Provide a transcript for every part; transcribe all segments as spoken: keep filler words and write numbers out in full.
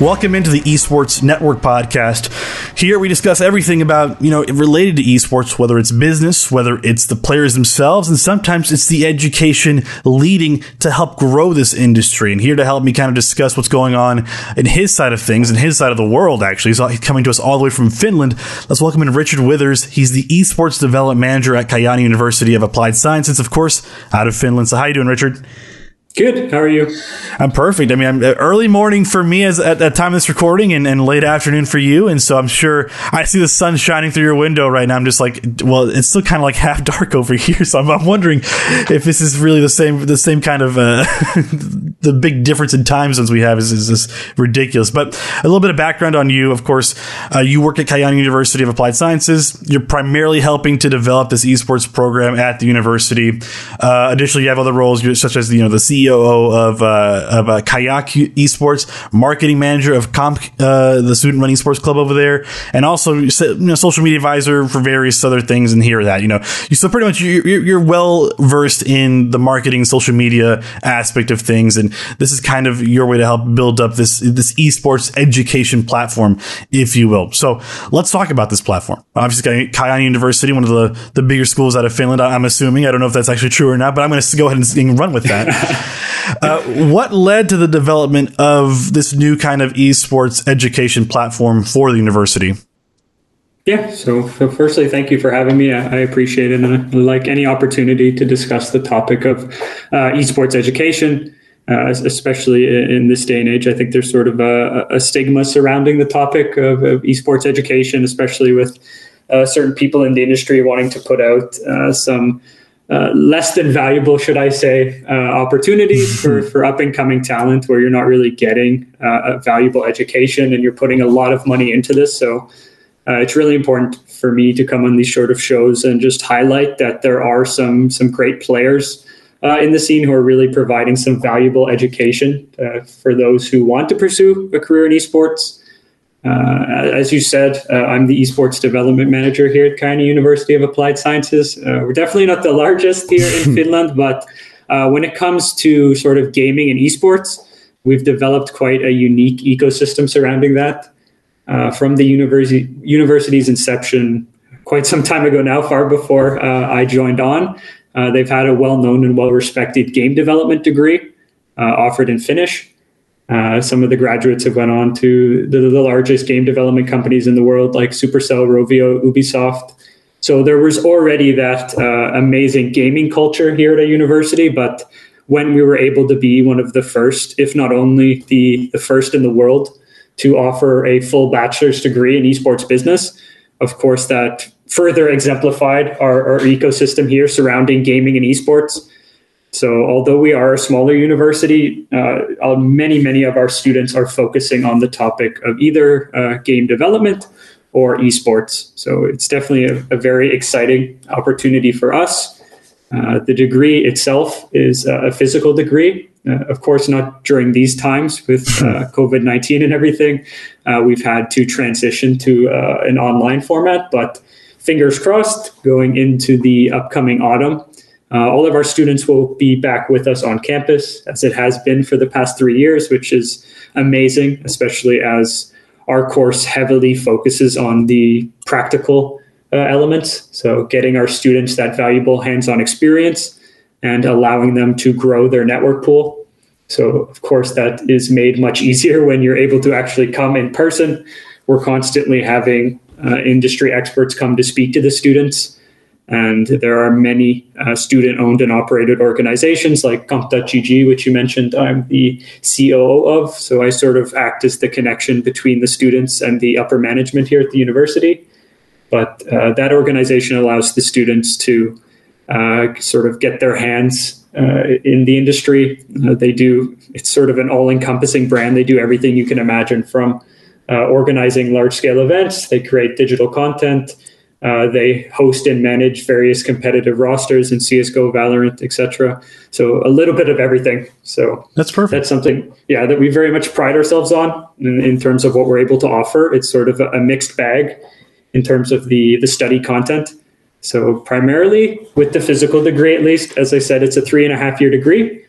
Welcome into the Esports Network podcast. Here we discuss everything about, you know, related to esports, whether it's business, whether it's the players themselves, and sometimes it's the education leading to help grow this industry. And here to help me kind of discuss what's going on in his side of things, in his side of the world, actually. He's coming to us all the way from Finland. Let's welcome in Richard Withers. He's the Esports Development Manager at Kajaani University of Applied Sciences, of course, out of Finland. So how you doing, Richard? Good. How are you? I'm perfect. I mean, I'm early morning for me as at the time of this recording, and, and late afternoon for you. And so I'm sure I see the sun shining through your window right now. I'm just like, well, it's still kind of like half dark over here. So I'm, I'm wondering if this is really the same, the same kind of uh, the big difference in time zones we have is, is this ridiculous. But a little bit of background on you. Of course, uh, you work at Kajaani University of Applied Sciences. You're primarily helping to develop this esports program at the university. Uh, additionally, you have other roles such as, you know, the C E O of uh, of uh, Kayak Esports, marketing manager of Comp, uh, the student-run esports club over there, and also, you know, social media advisor for various other things. And here, that you know, you so pretty much you're, you're well versed in the marketing, social media aspect of things, and this is kind of your way to help build up this this esports education platform, if you will. So let's talk about this platform. Obviously, Kajaani University, one of the the bigger schools out of Finland. I'm assuming. I don't know if that's actually true or not, but I'm going to go ahead and run with that. Uh, what led to the development of this new kind of esports education platform for the university? Yeah, so, so firstly, thank you for having me. I, I appreciate it. And I like any opportunity to discuss the topic of uh, esports education, uh, especially in, in this day and age. I think there's sort of a, a stigma surrounding the topic of, of esports education, especially with uh, certain people in the industry wanting to put out uh, some Uh, less than valuable, should I say, uh, opportunities for, for up-and-coming talent where you're not really getting uh, a valuable education and you're putting a lot of money into this. So uh, it's really important for me to come on these sort of shows and just highlight that there are some some great players uh, in the scene who are really providing some valuable education uh, for those who want to pursue a career in esports. Uh, as you said, uh, I'm the esports development manager here at Kajaani University of Applied Sciences. Uh, we're definitely not the largest here in Finland, but uh, when it comes to sort of gaming and esports, we've developed quite a unique ecosystem surrounding that. Uh, from the university university's inception, quite some time ago now, far before uh, I joined on, uh, they've had a well-known and well-respected game development degree uh, offered in Finnish. Uh, some of the graduates have gone on to the, the largest game development companies in the world, like Supercell, Rovio, Ubisoft. So there was already that uh, amazing gaming culture here at a university. But when we were able to be one of the first, if not only the, the first in the world, to offer a full bachelor's degree in esports business, of course, that further exemplified our, our ecosystem here surrounding gaming and esports. So although we are a smaller university, uh, many, many of our students are focusing on the topic of either uh, game development or esports. So it's definitely a, a very exciting opportunity for us. Uh, the degree itself is uh, a physical degree. Uh, of course, not during these times with uh, COVID nineteen and everything. Uh, we've had to transition to uh, an online format, but fingers crossed going into the upcoming autumn, Uh, all of our students will be back with us on campus, as it has been for the past three years, which is amazing, especially as our course heavily focuses on the practical uh, elements. So getting our students that valuable hands-on experience and allowing them to grow their network pool. So, of course, that is made much easier when you're able to actually come in person. We're constantly having uh, industry experts come to speak to the students. And there are many uh, student-owned and operated organizations like Comp dot G G, which you mentioned I'm the C O O of. So I sort of act as the connection between the students and the upper management here at the university. But uh, that organization allows the students to uh, sort of get their hands uh, in the industry. Uh, they do, it's sort of an all-encompassing brand. They do everything you can imagine, from uh, organizing large-scale events. They create digital content. Uh, they host and manage various competitive rosters in C S G O, Valorant, et cetera. So a little bit of everything. So that's perfect. That's something, yeah, that we very much pride ourselves on in, in terms of what we're able to offer. It's sort of a, a mixed bag in terms of the the study content. So primarily with the physical degree, at least, as I said, it's a three and a half year degree.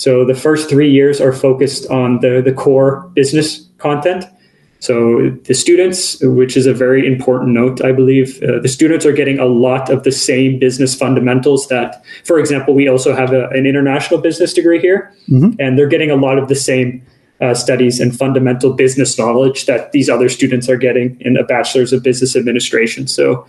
So the first three years are focused on the, the core business content. So the students, which is a very important note, I believe, uh, the students are getting a lot of the same business fundamentals that, for example, we also have a, an international business degree here, mm-hmm. and they're getting a lot of the same uh, studies and fundamental business knowledge that these other students are getting in a bachelor's of business administration. So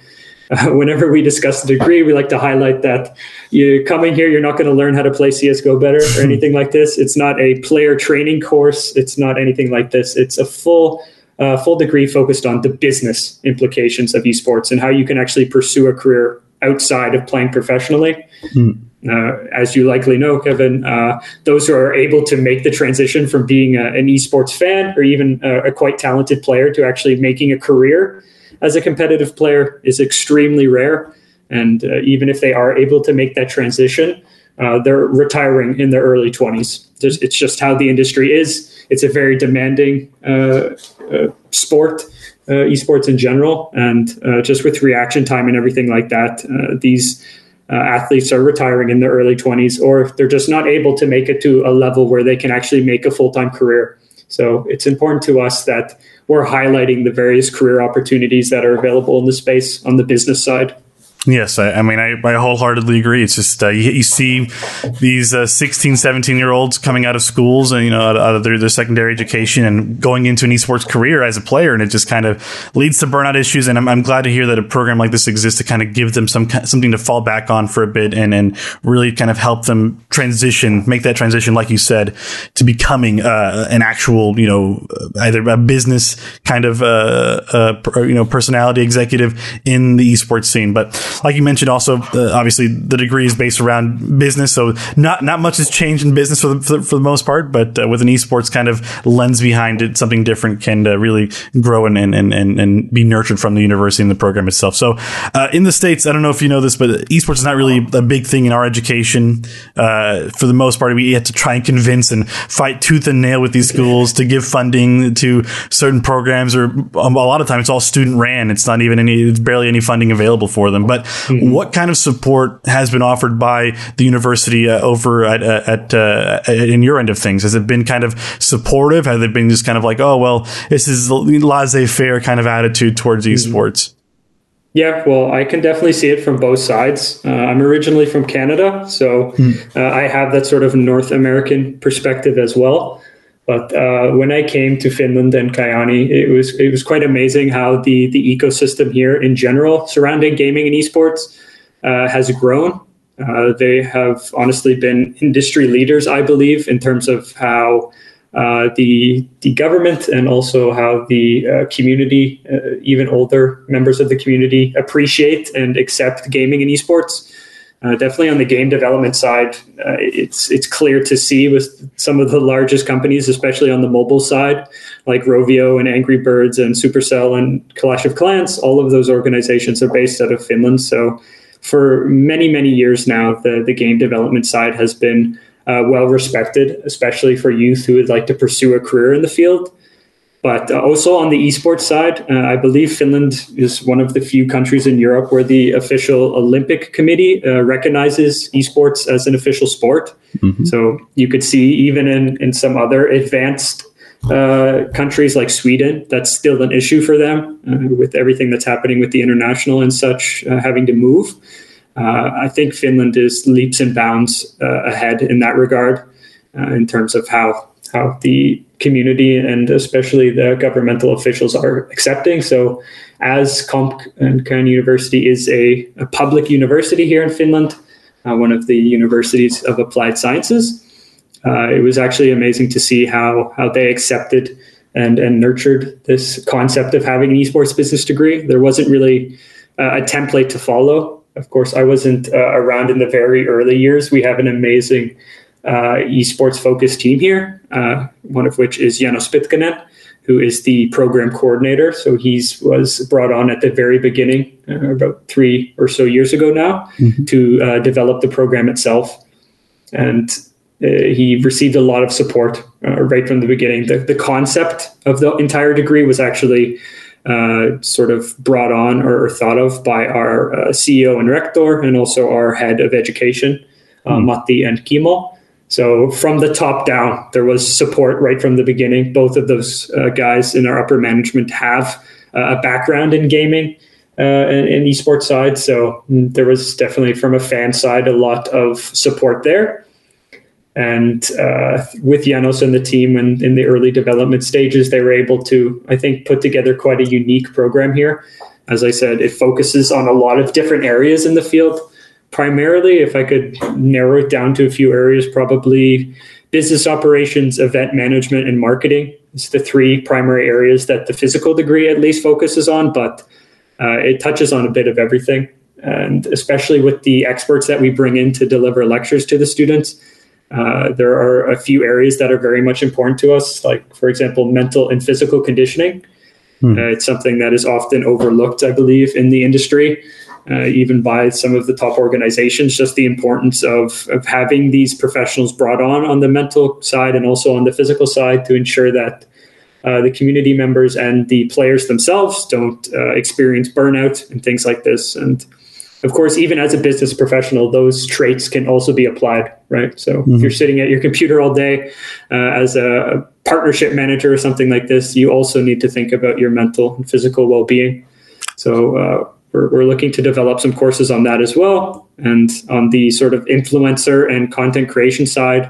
uh, whenever we discuss the degree, we like to highlight that you coming here, you're not going to learn how to play C S G O better or anything like this. It's not a player training course. It's not anything like this. It's a full Uh, full degree focused on the business implications of esports and how you can actually pursue a career outside of playing professionally. Mm. Uh, as you likely know, Kevin, uh, those who are able to make the transition from being a, an esports fan or even a, a quite talented player to actually making a career as a competitive player is extremely rare. And uh, even if they are able to make that transition, uh, they're retiring in their early twenties. It's just how the industry is. It's a very demanding uh, uh, sport, uh, esports in general. And uh, just with reaction time and everything like that, uh, these uh, athletes are retiring in their early twenties, or they're just not able to make it to a level where they can actually make a full-time career. So it's important to us that we're highlighting the various career opportunities that are available in the space on the business side. Yes, I, I mean, I, I wholeheartedly agree. It's just uh, you, you see these uh, sixteen, seventeen-year-olds coming out of schools and, you know, out, out of their, their secondary education and going into an esports career as a player, and it just kind of leads to burnout issues. And I'm, I'm glad to hear that a program like this exists to kind of give them some something to fall back on for a bit and, and really kind of help them transition, make that transition, like you said, to becoming uh, an actual, you know, either a business kind of, uh, uh, you know, personality executive in the esports scene. But like you mentioned, also, uh, obviously, the degree is based around business, so not not much has changed in business for the, for, for the most part, but uh, with an esports kind of lens behind it, something different can uh, really grow and, and, and, and be nurtured from the university and the program itself. So uh, in the States, I don't know if you know this, but esports is not really a big thing in our education. Uh, for the most part, we have to try and convince and fight tooth and nail with these schools to give funding to certain programs, or a lot of times it's all student ran. It's not even any, it's barely any funding available for them. But But mm-hmm. what kind of support has been offered by the university uh, over at, at uh, in your end of things? Has it been kind of supportive? Have they been just kind of like, oh, well, this is laissez-faire kind of attitude towards mm-hmm. esports? Yeah, well, I can definitely see it from both sides. Uh, I'm originally from Canada, so mm. uh, I have that sort of North American perspective as well. But uh, when I came to Finland and Kajaani, it was it was quite amazing how the, the ecosystem here in general surrounding gaming and esports uh, has grown. Uh, they have honestly been industry leaders, I believe, in terms of how uh, the the government and also how the uh, community, uh, even older members of the community, appreciate and accept gaming and esports. Uh, definitely on the game development side, uh, it's it's clear to see with some of the largest companies, especially on the mobile side, like Rovio and Angry Birds and Supercell and Clash of Clans. All of those organizations are based out of Finland. So for many, many years now, the, the game development side has been uh, well respected, especially for youth who would like to pursue a career in the field. But also on the esports side, uh, I believe Finland is one of the few countries in Europe where the official Olympic Committee uh, recognizes esports as an official sport. Mm-hmm. So you could see even in, in some other advanced uh, countries like Sweden, that's still an issue for them uh, with everything that's happening with the international and such uh, having to move. Uh, I think Finland is leaps and bounds uh, ahead in that regard uh, in terms of how how the community and especially the governmental officials are accepting. So as Comp and Kajaani University is a, a public university here in Finland, uh, one of the universities of applied sciences, uh, it was actually amazing to see how, how they accepted and, and nurtured this concept of having an esports business degree. There wasn't really uh, a template to follow. Of course, I wasn't uh, around in the very early years. We have an amazing Uh, esports focused team here, uh, one of which is Janos Pitkanen, who is the program coordinator. So he's was brought on at the very beginning, uh, about three or so years ago now, mm-hmm. to uh, develop the program itself. And uh, he received a lot of support uh, right from the beginning. The, the concept of the entire degree was actually uh, sort of brought on or, or thought of by our uh, C E O and rector, and also our head of education, uh, mm-hmm. Mati and Kimo. So from the top down, there was support right from the beginning. Both of those uh, guys in our upper management have uh, a background in gaming uh, and, and esports side. So there was definitely from a fan side, a lot of support there. And uh, with Janos and the team and in the early development stages, they were able to, I think, put together quite a unique program here. As I said, it focuses on a lot of different areas in the field. Primarily, if I could narrow it down to a few areas, probably business operations, event management, and marketing. It's the three primary areas that the physical degree at least focuses on, but uh, it touches on a bit of everything. And especially with the experts that we bring in to deliver lectures to the students, uh, there are a few areas that are very much important to us, like, for example, mental and physical conditioning. Hmm. Uh, it's something that is often overlooked, I believe, in the industry. Uh, even by some of the top organizations, just the importance of, of having these professionals brought on on the mental side and also on the physical side to ensure that uh, the community members and the players themselves don't uh, experience burnout and things like this. And of course, even as a business professional, those traits can also be applied, right? So mm-hmm. if you're sitting at your computer all day uh, as a partnership manager or something like this, you also need to think about your mental and physical well-being. So, uh, We're, we're looking to develop some courses on that as well. And on the sort of influencer and content creation side,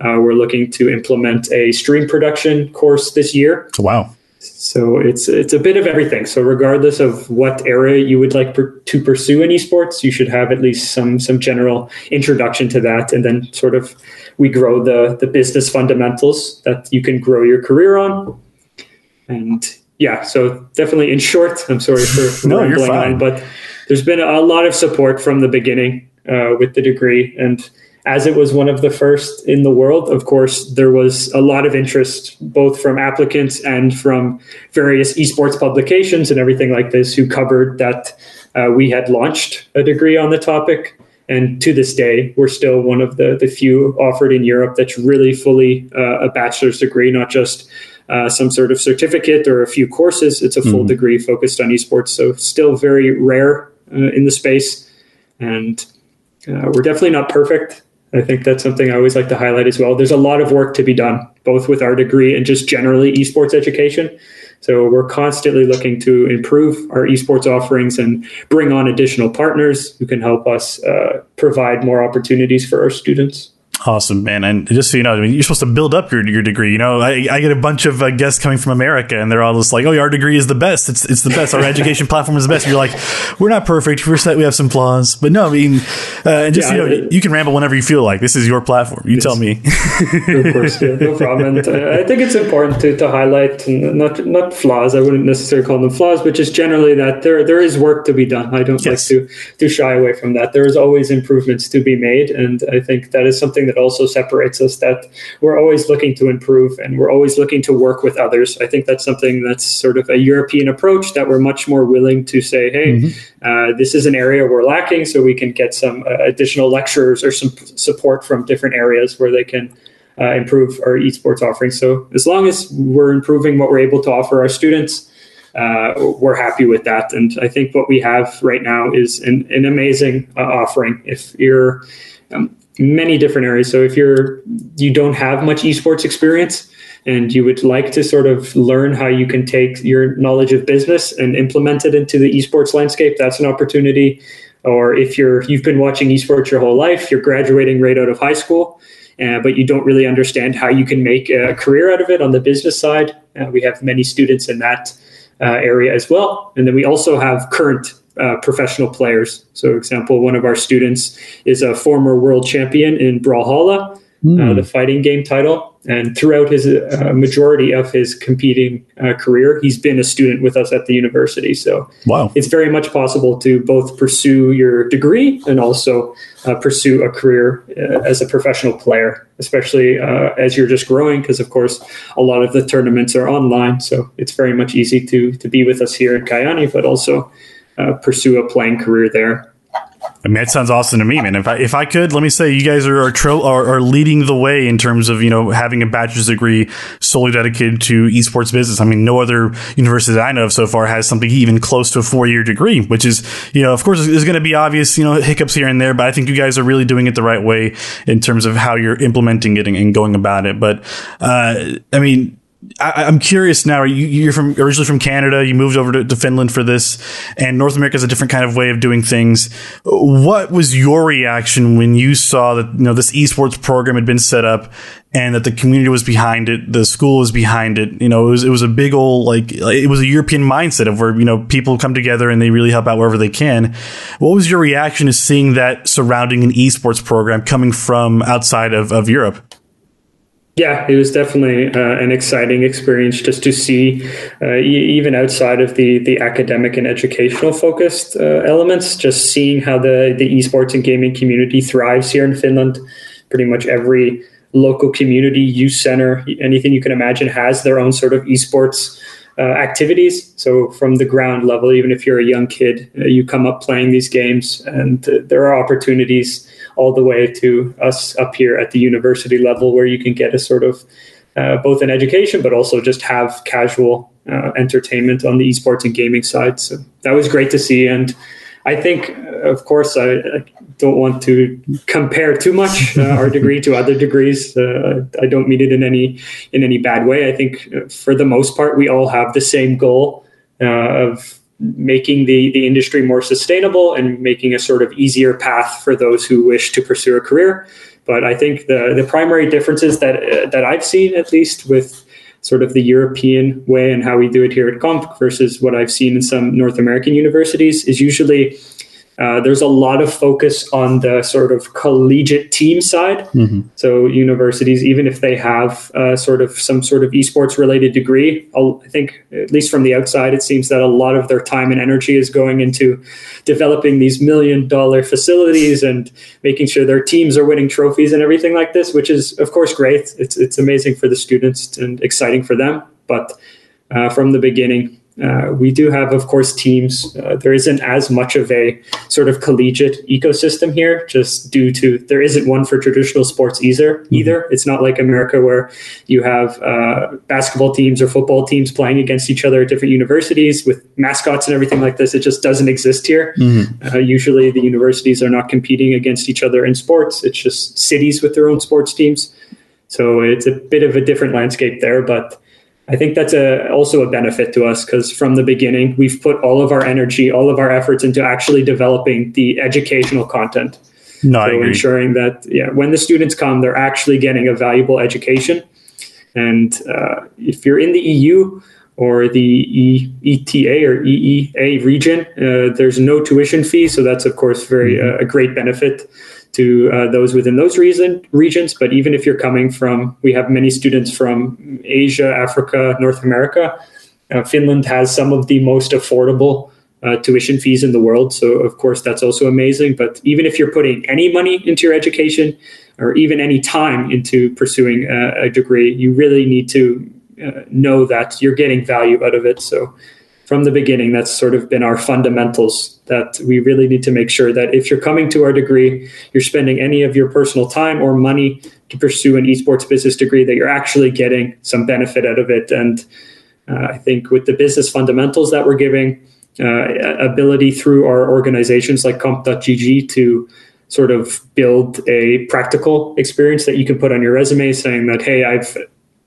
uh, we're looking to implement a stream production course this year. Wow. So it's it's a bit of everything. So regardless of what area you would like per, to pursue in esports, you should have at least some some general introduction to that. And then sort of we grow the the business fundamentals that you can grow your career on. And yeah, so definitely in short, I'm sorry for no, you're fine. On, but there's been a lot of support from the beginning uh, with the degree. And as it was one of the first in the world, of course, there was a lot of interest, both from applicants and from various esports publications and everything like this, who covered that uh, we had launched a degree on the topic. And to this day, we're still one of the, the few offered in Europe that's really fully uh, a bachelor's degree, not just Uh, some sort of certificate or a few courses. It's a full mm-hmm. degree focused on esports, so still very rare uh, in the space. And uh, we're definitely not perfect. I think that's something I always like to highlight as well. There's a lot of work to be done, both with our degree and just generally esports education. So we're constantly looking to improve our esports offerings and bring on additional partners who can help us uh, provide more opportunities for our students. Awesome, man. And just so you know, I mean, you're supposed to build up your, your degree. You know, I, I get a bunch of uh, guests coming from America, and they're all just like, oh, our degree is the best. It's it's the best. Our education platform is the best. And you're like, we're not perfect. We're set. We have some flaws. But no, I mean, uh, and just, yeah, you know, I, you can ramble whenever you feel like. This is your platform. You tell me. Of course, yeah, no problem. And I think it's important to, to highlight, not not flaws. I wouldn't necessarily call them flaws, but just generally that there there is work to be done. I don't yes. like to, to shy away from that. There is always improvements to be made. And I think that is something that also separates us, that we're always looking to improve and we're always looking to work with others. I think that's something that's sort of a European approach, that we're much more willing to say, hey, mm-hmm. uh, this is an area we're lacking, so we can get some uh, additional lecturers or some support from different areas where they can uh, improve our esports offerings. So as long as we're improving what we're able to offer our students, uh, we're happy with that. And I think what we have right now is an, an amazing uh, offering. If you're um, many different areas. So if you're, you don't have much esports experience and you would like to sort of learn how you can take your knowledge of business and implement it into the esports landscape, that's an opportunity. Or if you're, you've been watching esports your whole life, you're graduating right out of high school, uh, but you don't really understand how you can make a career out of it on the business side. Uh, we have many students in that uh, area as well. And then we also have current Uh, professional players. So, for example, one of our students is a former world champion in Brawlhalla, mm. uh, the fighting game title. And throughout his uh, majority of his competing uh, career, he's been a student with us at the university. So, wow. It's very much possible to both pursue your degree and also uh, pursue a career uh, as a professional player, especially uh, as you're just growing, because, of course, a lot of the tournaments are online. So, it's very much easy to to be with us here in Kajaani, but also Uh, pursue a playing career there. I mean, that sounds awesome to me, man. If I if I could, let me say you guys are are, trail, are are leading the way in terms of, you know, having a bachelor's degree solely dedicated to esports business. I mean, no other university that I know of so far has something even close to a four-year degree, which is, you know, of course, there's going to be obvious, you know, hiccups here and there, but I think you guys are really doing it the right way in terms of how you're implementing it and, and going about it. But uh, I mean, I, I'm curious now. You, you're from originally from Canada. You moved over to, to Finland for this, and North America is a different kind of way of doing things. What was your reaction when you saw that, you know, this esports program had been set up, and that the community was behind it, the school was behind it? You know, it was it was a big old like it was a European mindset of where, you know, people come together and they really help out wherever they can. What was your reaction to seeing that surrounding an esports program coming from outside of, of Europe? Yeah, it was definitely uh, an exciting experience just to see, uh, e- even outside of the, the academic and educational focused uh, elements, just seeing how the, the esports and gaming community thrives here in Finland. Pretty much every local community, youth center, anything you can imagine has their own sort of esports uh, activities. So from the ground level, even if you're a young kid, uh, you come up playing these games, and uh, there are opportunities all the way to us up here at the university level, where you can get a sort of uh, both an education, but also just have casual uh, entertainment on the esports and gaming side. So that was great to see. And I think, of course, I, I don't want to compare too much uh, our degree to other degrees. Uh, I don't mean it in any in any bad way. I think for the most part, we all have the same goal uh, of making the, the industry more sustainable and making a sort of easier path for those who wish to pursue a career. But I think the, the primary differences that uh, that I've seen, at least with sort of the European way and how we do it here at Conf versus what I've seen in some North American universities, is usually uh, there's a lot of focus on the sort of collegiate team side. Mm-hmm. So universities, even if they have uh, sort of some sort of esports related degree, I'll, I think at least from the outside, it seems that a lot of their time and energy is going into developing these million dollar facilities and making sure their teams are winning trophies and everything like this, which is, of course, great. It's, it's amazing for the students and exciting for them. But uh, from the beginning, Uh, we do have, of course, teams. Uh, there isn't as much of a sort of collegiate ecosystem here, just due to there isn't one for traditional sports either. Either it's not like America, where you have uh, basketball teams or football teams playing against each other at different universities with mascots and everything like this. It just doesn't exist here. Mm-hmm. Uh, usually the universities are not competing against each other in sports. It's just cities with their own sports teams. So it's a bit of a different landscape there, but I think that's a, also a benefit to us, because from the beginning, we've put all of our energy, all of our efforts into actually developing the educational content. No, so I agree. Ensuring that yeah, when the students come, they're actually getting a valuable education. And uh, if you're in the E U or the e- ETA or E E A region, uh, there's no tuition fee. So that's, of course, very mm-hmm. uh, a great benefit to uh, those within those reason, regions. But even if you're coming from, we have many students from Asia, Africa, North America. Uh, Finland has some of the most affordable uh, tuition fees in the world. So, of course, that's also amazing. But even if you're putting any money into your education or even any time into pursuing a, a degree, you really need to uh, know that you're getting value out of it. So from the beginning, that's sort of been our fundamentals, that we really need to make sure that if you're coming to our degree, you're spending any of your personal time or money to pursue an esports business degree, that you're actually getting some benefit out of it. And uh, I think with the business fundamentals that we're giving, uh, ability through our organizations like comp dot g g to sort of build a practical experience that you can put on your resume, saying that, hey, I've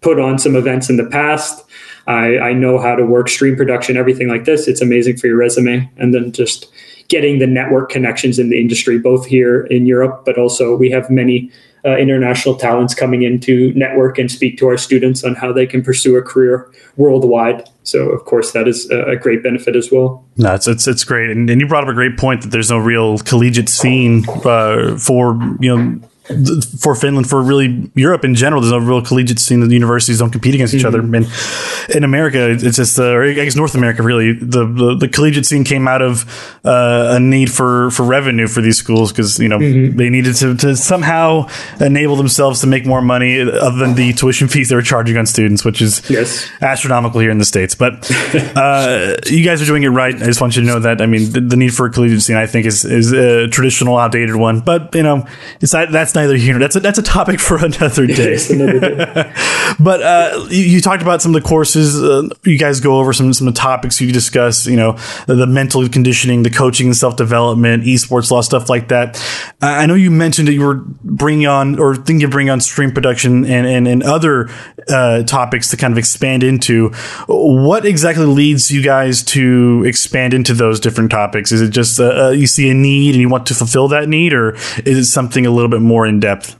put on some events in the past. I, I know how to work stream production, everything like this. It's amazing for your resume. And then just getting the network connections in the industry, both here in Europe, but also we have many uh, international talents coming in to network and speak to our students on how they can pursue a career worldwide. So, of course, that is a great benefit as well. No, it's it's, it's great. And, and you brought up a great point that there's no real collegiate scene uh, for, you know, for Finland, for really Europe in general, there's no real collegiate scene. The universities don't compete against each mm-hmm. other. And in America, it's just, uh, or I guess North America, really, the, the, the collegiate scene came out of uh, a need for, for revenue for these schools because, you know, mm-hmm. they needed to, to somehow enable themselves to make more money other than the tuition fees they were charging on students, which is yes. astronomical here in the States. But uh, you guys are doing it right. I just want you to know that. I mean, the, the need for a collegiate scene, I think, is, is a traditional, outdated one. But, you know, it's not, that's not. Either here, that's a, that's a topic for another day. another day. But uh, you, you talked about some of the courses. Uh, you guys go over some some of the topics you discuss. You know, the, the mental conditioning, the coaching and self development, esports law, stuff like that. Uh, I know you mentioned that you were bringing on or thinking of bringing on stream production and and, and other uh, topics to kind of expand into. What exactly leads you guys to expand into those different topics? Is it just uh, you see a need and you want to fulfill that need, or is it something a little bit more in depth?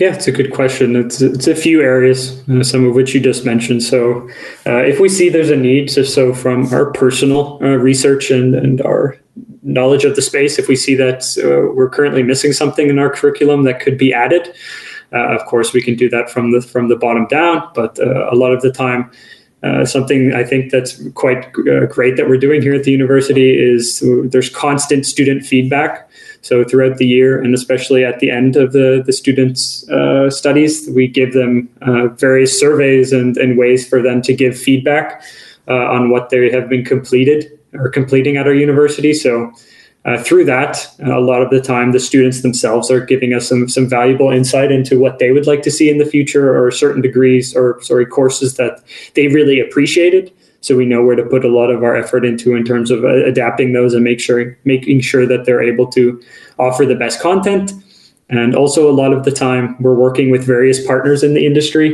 Yeah, it's a good question. It's it's a few areas, uh, some of which you just mentioned. So uh, if we see there's a need, so, so from our personal uh, research and, and our knowledge of the space, if we see that uh, we're currently missing something in our curriculum that could be added, uh, of course, we can do that from the, from the bottom down. But uh, a lot of the time, Uh, something I think that's quite uh, great that we're doing here at the university is there's constant student feedback. So throughout the year, and especially at the end of the, the students' uh, studies, we give them uh, various surveys and, and ways for them to give feedback uh, on what they have been completed or completing at our university. So uh, through that, a lot of the time, the students themselves are giving us some some valuable insight into what they would like to see in the future, or certain degrees or sorry courses that they really appreciated. So we know where to put a lot of our effort into in terms of uh, adapting those and make sure making sure that they're able to offer the best content. And also, a lot of the time, we're working with various partners in the industry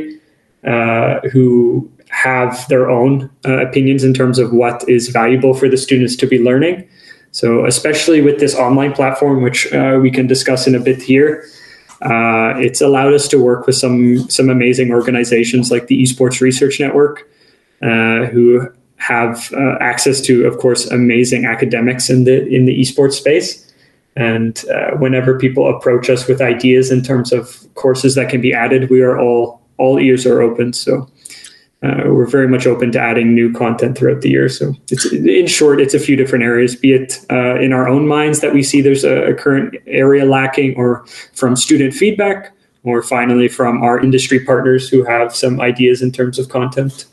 uh, who have their own uh, opinions in terms of what is valuable for the students to be learning. So especially with this online platform, which uh, we can discuss in a bit here, uh, it's allowed us to work with some some amazing organizations like the Esports Research Network, uh, who have uh, access to, of course, amazing academics in the in the esports space. And uh, whenever people approach us with ideas in terms of courses that can be added, we are all all ears are open. So. Uh, we're very much open to adding new content throughout the year. So it's, in short, it's a few different areas, be it uh, in our own minds that we see there's a, a current area lacking, or from student feedback, or finally from our industry partners who have some ideas in terms of content.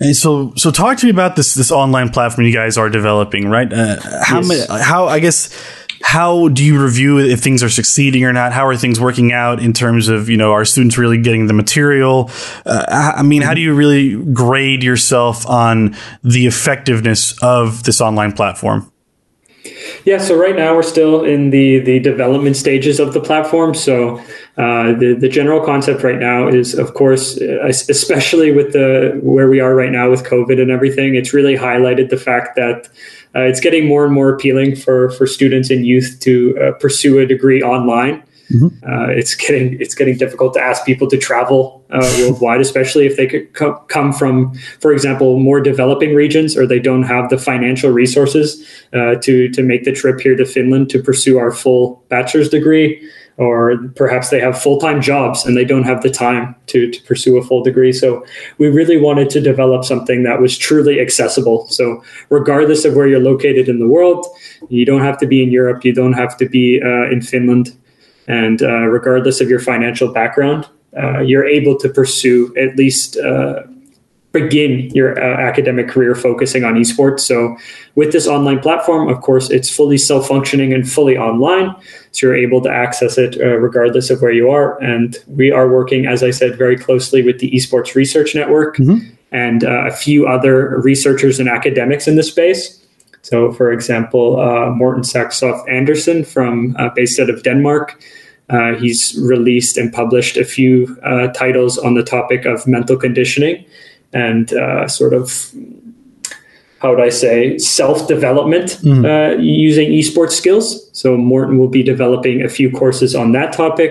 And so, so talk to me about this this online platform you guys are developing, right? Uh, how yes. ma- How I guess. How do you review if things are succeeding or not? How are things working out in terms of, you know, are students really getting the material? Uh, I mean, how do you really grade yourself on the effectiveness of this online platform? Yeah, so right now we're still in the, the development stages of the platform. So uh, the, the general concept right now is, of course, especially with the where we are right now with COVID and everything, it's really highlighted the fact that Uh, it's getting more and more appealing for, for students and youth to uh, pursue a degree online. Mm-hmm. Uh, it's getting it's getting difficult to ask people to travel uh, worldwide, especially if they could co- come from, for example, more developing regions, or they don't have the financial resources uh, to to make the trip here to Finland to pursue our full bachelor's degree. Or perhaps they have full-time jobs and they don't have the time to, to pursue a full degree. So we really wanted to develop something that was truly accessible. So regardless of where you're located in the world, you don't have to be in Europe, you don't have to be uh, in Finland. And uh, regardless of your financial background, uh, you're able to pursue at least uh, begin your uh, academic career focusing on esports. So with this online platform, of course, it's fully self-functioning and fully online. So you're able to access it uh, regardless of where you are. And we are working, as I said, very closely with the Esports Research Network mm-hmm. and uh, a few other researchers and academics in the space. So, for example, uh, Morten Saxof Andersen from uh, based out of Denmark. Uh, he's released and published a few uh, titles on the topic of mental conditioning and uh, sort of, how would I say, self-development mm. uh, using esports skills. So Morten will be developing a few courses on that topic.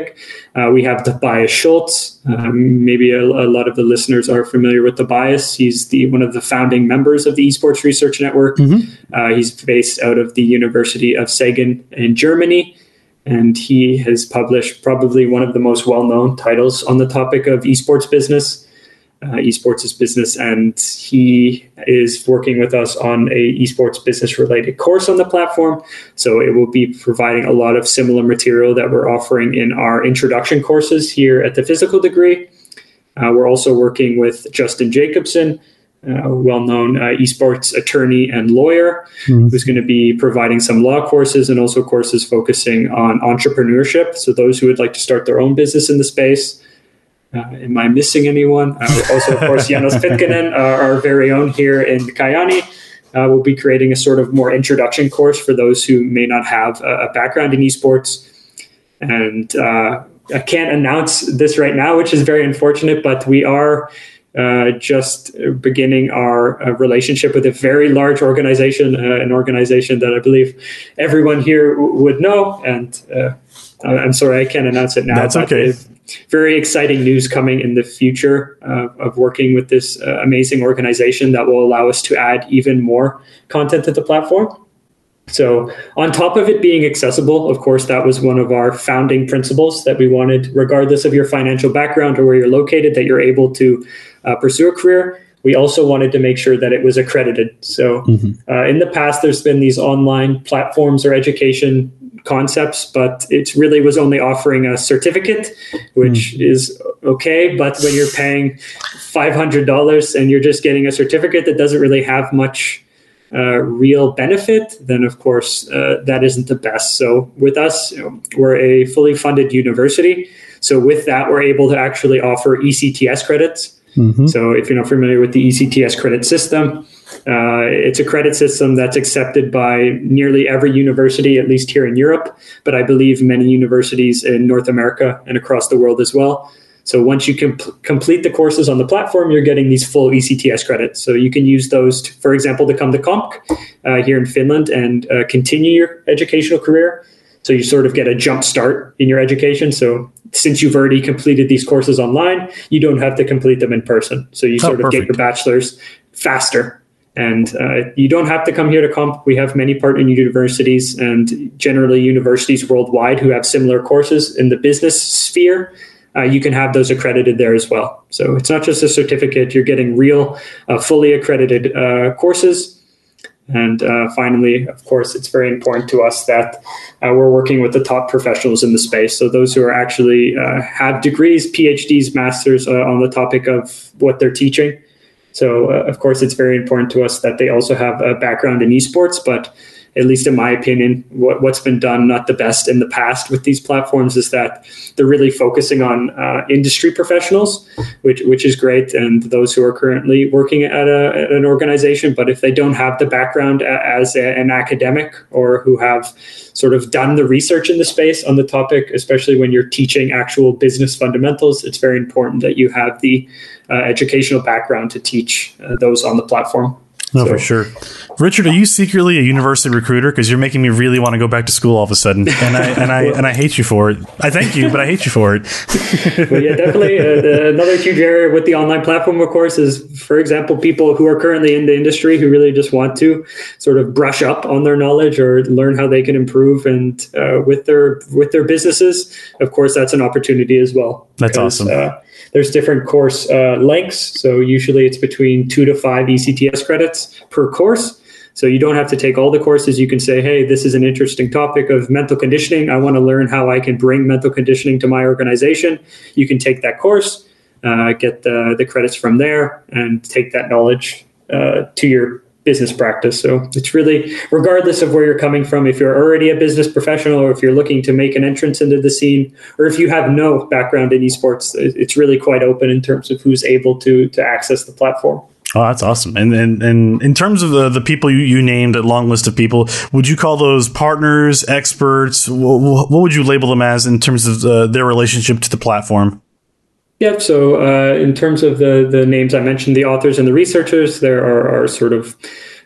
Uh, we have Tobias Scholz. Um, maybe a, a lot of the listeners are familiar with Tobias. He's the one of the founding members of the Esports Research Network. Mm-hmm. Uh, he's based out of the University of Sagan in Germany. and he has published probably one of the most well-known titles on the topic of esports business. Uh, esports is business, and he is working with us on a esports business related course on the platform. So it will be providing a lot of similar material that we're offering in our introduction courses here at the physical degree. Uh, we're also working with Justin Jacobson, a uh, well-known uh, esports attorney and lawyer, mm-hmm. who's going to be providing some law courses and also courses focusing on entrepreneurship. So those who would like to start their own business in the space. Uh, am I missing anyone? Uh, also, of course, Janos Pitkanen, uh, our very own here in Kajaani, uh, will be creating a sort of more introduction course for those who may not have a, a background in esports. And uh, I can't announce this right now, which is very unfortunate, but we are uh, just beginning our uh, relationship with a very large organization, uh, an organization that I believe everyone here w- would know. And uh, I'm sorry, I can't announce it now. That's okay. Very exciting news coming in the future uh, of working with this uh, amazing organization that will allow us to add even more content to the platform. So on top of it being accessible, of course, that was one of our founding principles that we wanted, regardless of your financial background or where you're located, that you're able to uh, pursue a career. We also wanted to make sure that it was accredited. So mm-hmm. uh, in the past, there's been these online platforms or education concepts, but it really was only offering a certificate, which mm. is okay. But when you're paying five hundred dollars and you're just getting a certificate that doesn't really have much uh, real benefit, then of course uh, that isn't the best. So with us, you know, we're a fully funded university. So with that, we're able to actually offer E C T S credits. Mm-hmm. So if you're not familiar with the E C T S credit system, uh, it's a credit system that's accepted by nearly every university, at least here in Europe, but I believe many universities in North America and across the world as well. So once you comp- complete the courses on the platform, you're getting these full E C T S credits. So you can use those, to, for example, to come to Comp uh, here in Finland and uh, continue your educational career. So you sort of get a jump start in your education. So since you've already completed these courses online, you don't have to complete them in person. So you oh, sort of perfect. Get your bachelor's faster. And uh, you don't have to come here to Comp. We have many partner universities and generally universities worldwide who have similar courses in the business sphere. Uh, you can have those accredited there as well. So it's not just a certificate. You're getting real, uh, fully accredited uh, courses. And uh, finally, of course, it's very important to us that uh, we're working with the top professionals in the space. So those who are actually uh, have degrees, PhDs, masters uh, on the topic of what they're teaching. So, uh, of course, it's very important to us that they also have a background in esports. But at least in my opinion, what, what's been done not the best in the past with these platforms is that they're really focusing on uh, industry professionals, which which is great, and those who are currently working at, a, at an organization. But if they don't have the background as a, an academic or who have sort of done the research in the space on the topic, especially when you're teaching actual business fundamentals, it's very important that you have the uh, educational background to teach uh, those on the platform. No, so. For sure. Richard, are you secretly a university recruiter? Because you're making me really want to go back to school all of a sudden. And I and I, and I hate you for it. I thank you, but I hate you for it. Well, yeah, definitely. Uh, the, another huge area with the online platform, of course, is, for example, people who are currently in the industry who really just want to sort of brush up on their knowledge or learn how they can improve and uh, with their with their businesses. Of course, that's an opportunity as well. That's awesome. Uh, There's different course uh, lengths. So usually it's between two to five E C T S credits per course. So you don't have to take all the courses. You can say, hey, this is an interesting topic of mental conditioning. I want to learn how I can bring mental conditioning to my organization. You can take that course, uh, get the, the credits from there, and take that knowledge uh, to your business practice. So it's really, regardless of where you're coming from, if you're already a business professional or if you're looking to make an entrance into the scene, or if you have no background in esports, it's really quite open in terms of who's able to to access the platform. Oh, that's awesome. And and, and in terms of the, the people you, you named, a long list of people, would you call those partners, experts? What, what would you label them as in terms of the, their relationship to the platform? Yep. So uh, in terms of the, the names I mentioned, the authors and the researchers, there are, are sort of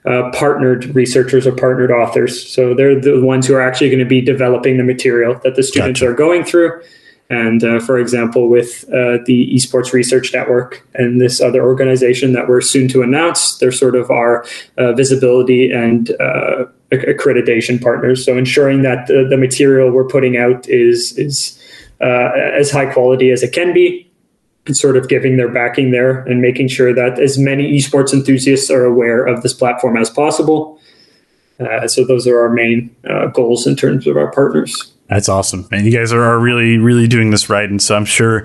uh, partnered researchers or partnered authors. So they're the ones who are actually going to be developing the material that the students Gotcha. Are going through. And uh, for example, with uh, the Esports Research Network and this other organization that we're soon to announce, they're sort of our uh, visibility and uh, accreditation partners. So ensuring that the, the material we're putting out is is uh, as high quality as it can be, and sort of giving their backing there and making sure that as many esports enthusiasts are aware of this platform as possible. Uh, so those are our main uh, goals in terms of our partners. That's awesome. And you guys are, are really, really doing this right. And so I'm sure,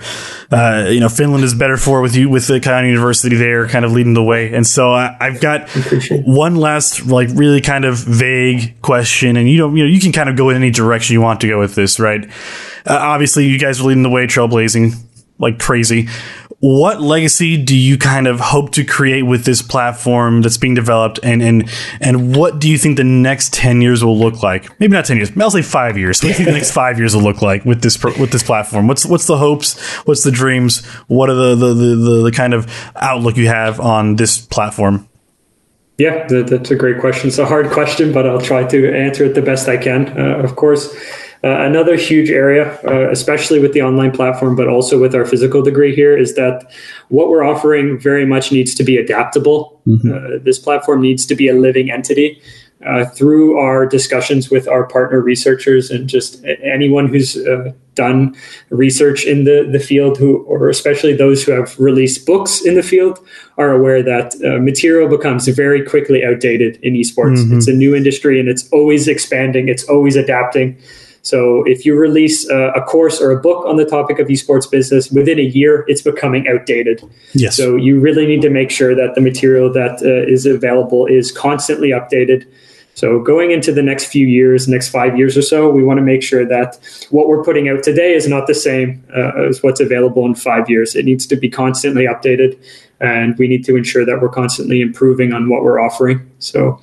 uh, you know, Finland is better for with you, with the Kajaani University there kind of leading the way. And so I, I've got one last, like, really kind of vague question. And you don't, you know, you can kind of go in any direction you want to go with this, right? Uh, obviously, you guys are leading the way, trailblazing like crazy. What legacy do you kind of hope to create with this platform that's being developed, and and and what do you think the next ten years will look like? Maybe not ten years, I'll say five years. What do you think the next five years will look like with this with this platform? What's what's the hopes? What's the dreams? What are the the the, the, the kind of outlook you have on this platform? Yeah, that, that's a great question. It's a hard question, but I'll try to answer it the best I can. Uh, of course. Uh, another huge area, uh, especially with the online platform, but also with our physical degree here, is that what we're offering very much needs to be adaptable. Mm-hmm. Uh, this platform needs to be a living entity. Uh, through our discussions with our partner researchers and just anyone who's uh, done research in the, the field, who, or especially those who have released books in the field, are aware that uh, material becomes very quickly outdated in esports. Mm-hmm. It's a new industry and it's always expanding. It's always adapting. So if you release a, a course or a book on the topic of esports business, within a year, it's becoming outdated. Yes. So you really need to make sure that the material that uh, is available is constantly updated. So going into the next few years, next five years or so, we want to make sure that what we're putting out today is not the same uh, as what's available in five years. It needs to be constantly updated. And we need to ensure that we're constantly improving on what we're offering. So,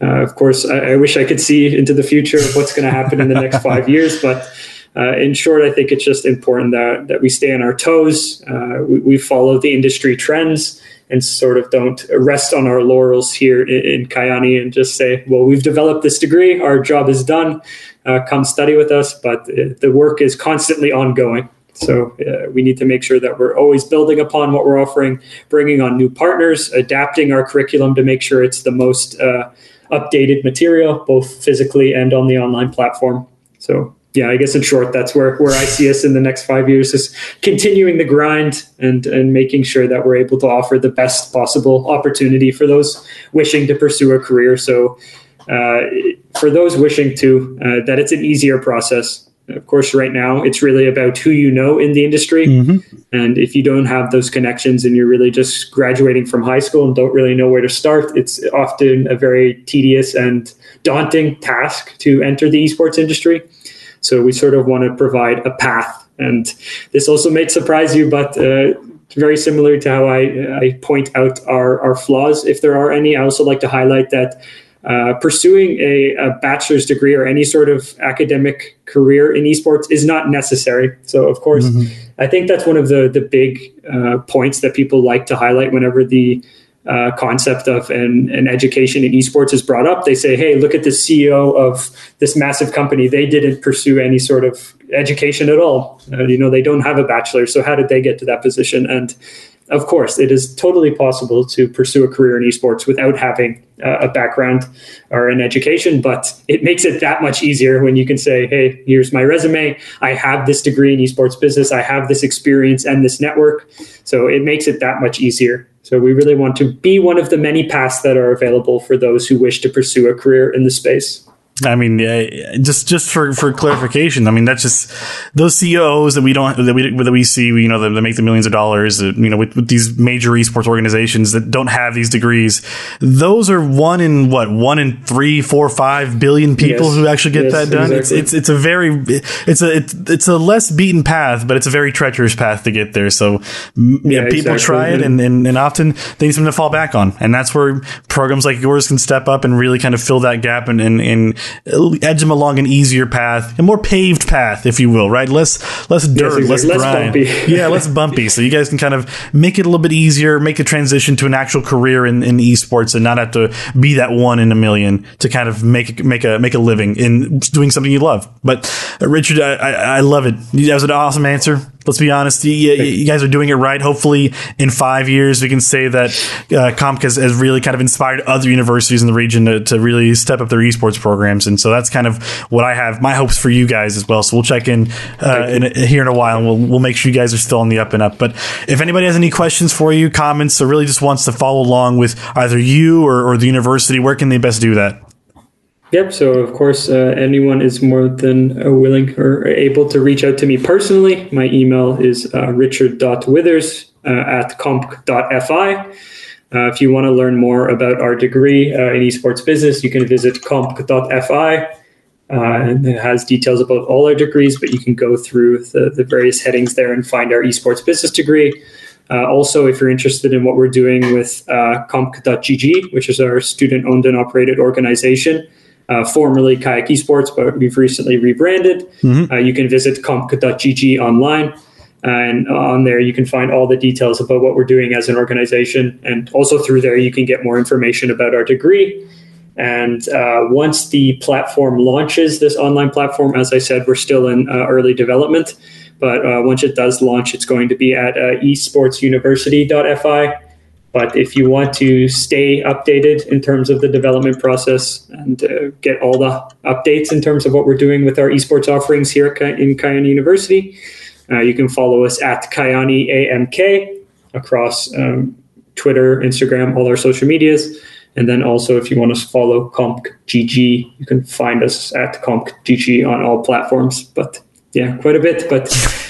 uh, of course, I, I wish I could see into the future of what's going to happen in the next five years. But uh, in short, I think it's just important that, that we stay on our toes. Uh, we, we follow the industry trends and sort of don't rest on our laurels here in, in Kajaani and just say, well, we've developed this degree. Our job is done. Uh, come study with us. But uh, the work is constantly ongoing. So uh, we need to make sure that we're always building upon what we're offering, bringing on new partners, adapting our curriculum to make sure it's the most uh, updated material, both physically and on the online platform. So, yeah, I guess in short, that's where, where I see us in the next five years is continuing the grind and, and making sure that we're able to offer the best possible opportunity for those wishing to pursue a career. So uh, for those wishing to, uh, that it's an easier process. Of course, right now, it's really about who you know in the industry. Mm-hmm. And if you don't have those connections and you're really just graduating from high school and don't really know where to start, it's often a very tedious and daunting task to enter the esports industry. So we sort of want to provide a path. And this also may surprise you, but uh, very similar to how I, I point out our, our flaws, if there are any, I also like to highlight that Uh, pursuing a, a bachelor's degree or any sort of academic career in esports is not necessary. So, of course, mm-hmm. I think that's one of the, the big uh, points that people like to highlight whenever the uh, concept of an, an education in esports is brought up. They say, hey, look at the C E O of this massive company. They didn't pursue any sort of education at all. Uh, you know, they don't have a bachelor. So how did they get to that position? And of course, it is totally possible to pursue a career in esports without having uh, a background or an education, but it makes it that much easier when you can say, hey, here's my resume. I have this degree in esports business. I have this experience and this network. So it makes it that much easier. So we really want to be one of the many paths that are available for those who wish to pursue a career in the space. I mean, uh, just just for, for clarification, I mean, that's just those C E Os that we don't that we that we see, you know, that, that make the millions of dollars, uh, you know, with, with these major esports organizations that don't have these degrees. Those are one in what one in three, four, five billion people yes. who actually get yes, that done. Exactly. It's it's it's a very it's a it's, it's a less beaten path, but it's a very treacherous path to get there. So yeah, yeah people exactly. try it, and, and and often they need something to fall back on, and that's where programs like yours can step up and really kind of fill that gap and and. and edge them along an easier path, a more paved path, if you will, right? Less, less dirt, yes, exactly. less, less bumpy. yeah, less bumpy. So you guys can kind of make it a little bit easier, make the transition to an actual career in, in esports, and not have to be that one in a million to kind of make make a make a living in doing something you love. But uh, Richard, I, I, I love it. That was an awesome answer. Let's be honest. You, you guys are doing it right. Hopefully in five years, we can say that uh, Comc has, has really kind of inspired other universities in the region to, to really step up their esports programs. And so that's kind of what I have my hopes for you guys as well. So we'll check in, uh, in here in a while, and we'll, we'll make sure you guys are still on the up and up. But if anybody has any questions for you, comments, or really just wants to follow along with either you or, or the university, where can they best do that? Yep. So, of course, uh, anyone is more than uh, willing or able to reach out to me personally. My email is uh, richard dot withers uh, at comp dot f i. Uh, if you want to learn more about our degree uh, in esports business, you can visit comp dot f i. Uh, and it has details about all our degrees, but you can go through the, the various headings there and find our esports business degree. Uh, also, if you're interested in what we're doing with uh, comp dot g g, which is our student-owned and operated organization, Uh, formerly Kayak Esports, but we've recently rebranded. Mm-hmm. Uh, you can visit comp dot g g online, and on there you can find all the details about what we're doing as an organization. And also through there, you can get more information about our degree. And uh, once the platform launches, this online platform, as I said, we're still in uh, early development. But uh, once it does launch, it's going to be at uh, esports university dot f i. But if you want to stay updated in terms of the development process and uh, get all the updates in terms of what we're doing with our esports offerings here in Kajaani University, uh, you can follow us at Kajaani A M K across um, Twitter, Instagram, all our social medias. And then also, if you want to follow comp dot g g, you can find us at comp dot g g on all platforms. But yeah, quite a bit, but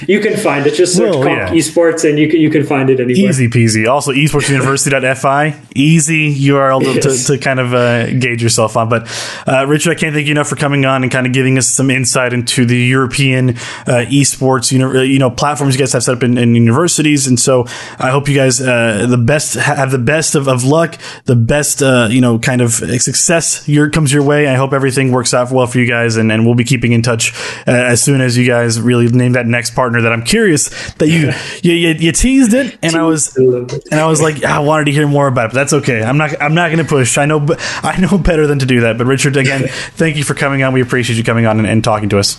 you can find it. Just search well, Comp yeah. Esports, and you can you can find it anywhere. Easy peasy. Also, esports university dot f i. Easy U R L to, yes. to, to kind of uh, gauge yourself on. But uh, Richard, I can't thank you enough for coming on and kind of giving us some insight into the European uh, esports, you know, you know, platforms you guys have set up in, in universities. And so I hope you guys uh, the best have the best of, of luck, the best uh, you know kind of success your, comes your way. I hope everything works out well for you guys, and, and we'll be keeping in touch uh, as soon as you guys. Guys really name that next partner that I'm curious that you you, you, you teased it and teased I was and I was like I wanted to hear more about it, but that's okay. I'm not I'm not going to push. I know I know better than to do that. But Richard, again, thank you for coming on. We appreciate you coming on and, and talking to us.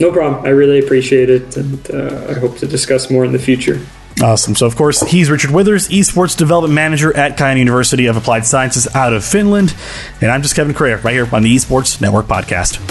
No problem. I really appreciate it, and uh, I hope to discuss more in the future. Awesome. So, of course, he's Richard Withers, Esports Development Manager at Kajaani University of Applied Sciences out of Finland, and I'm just Kevin Crayer right here on the Esports Network Podcast.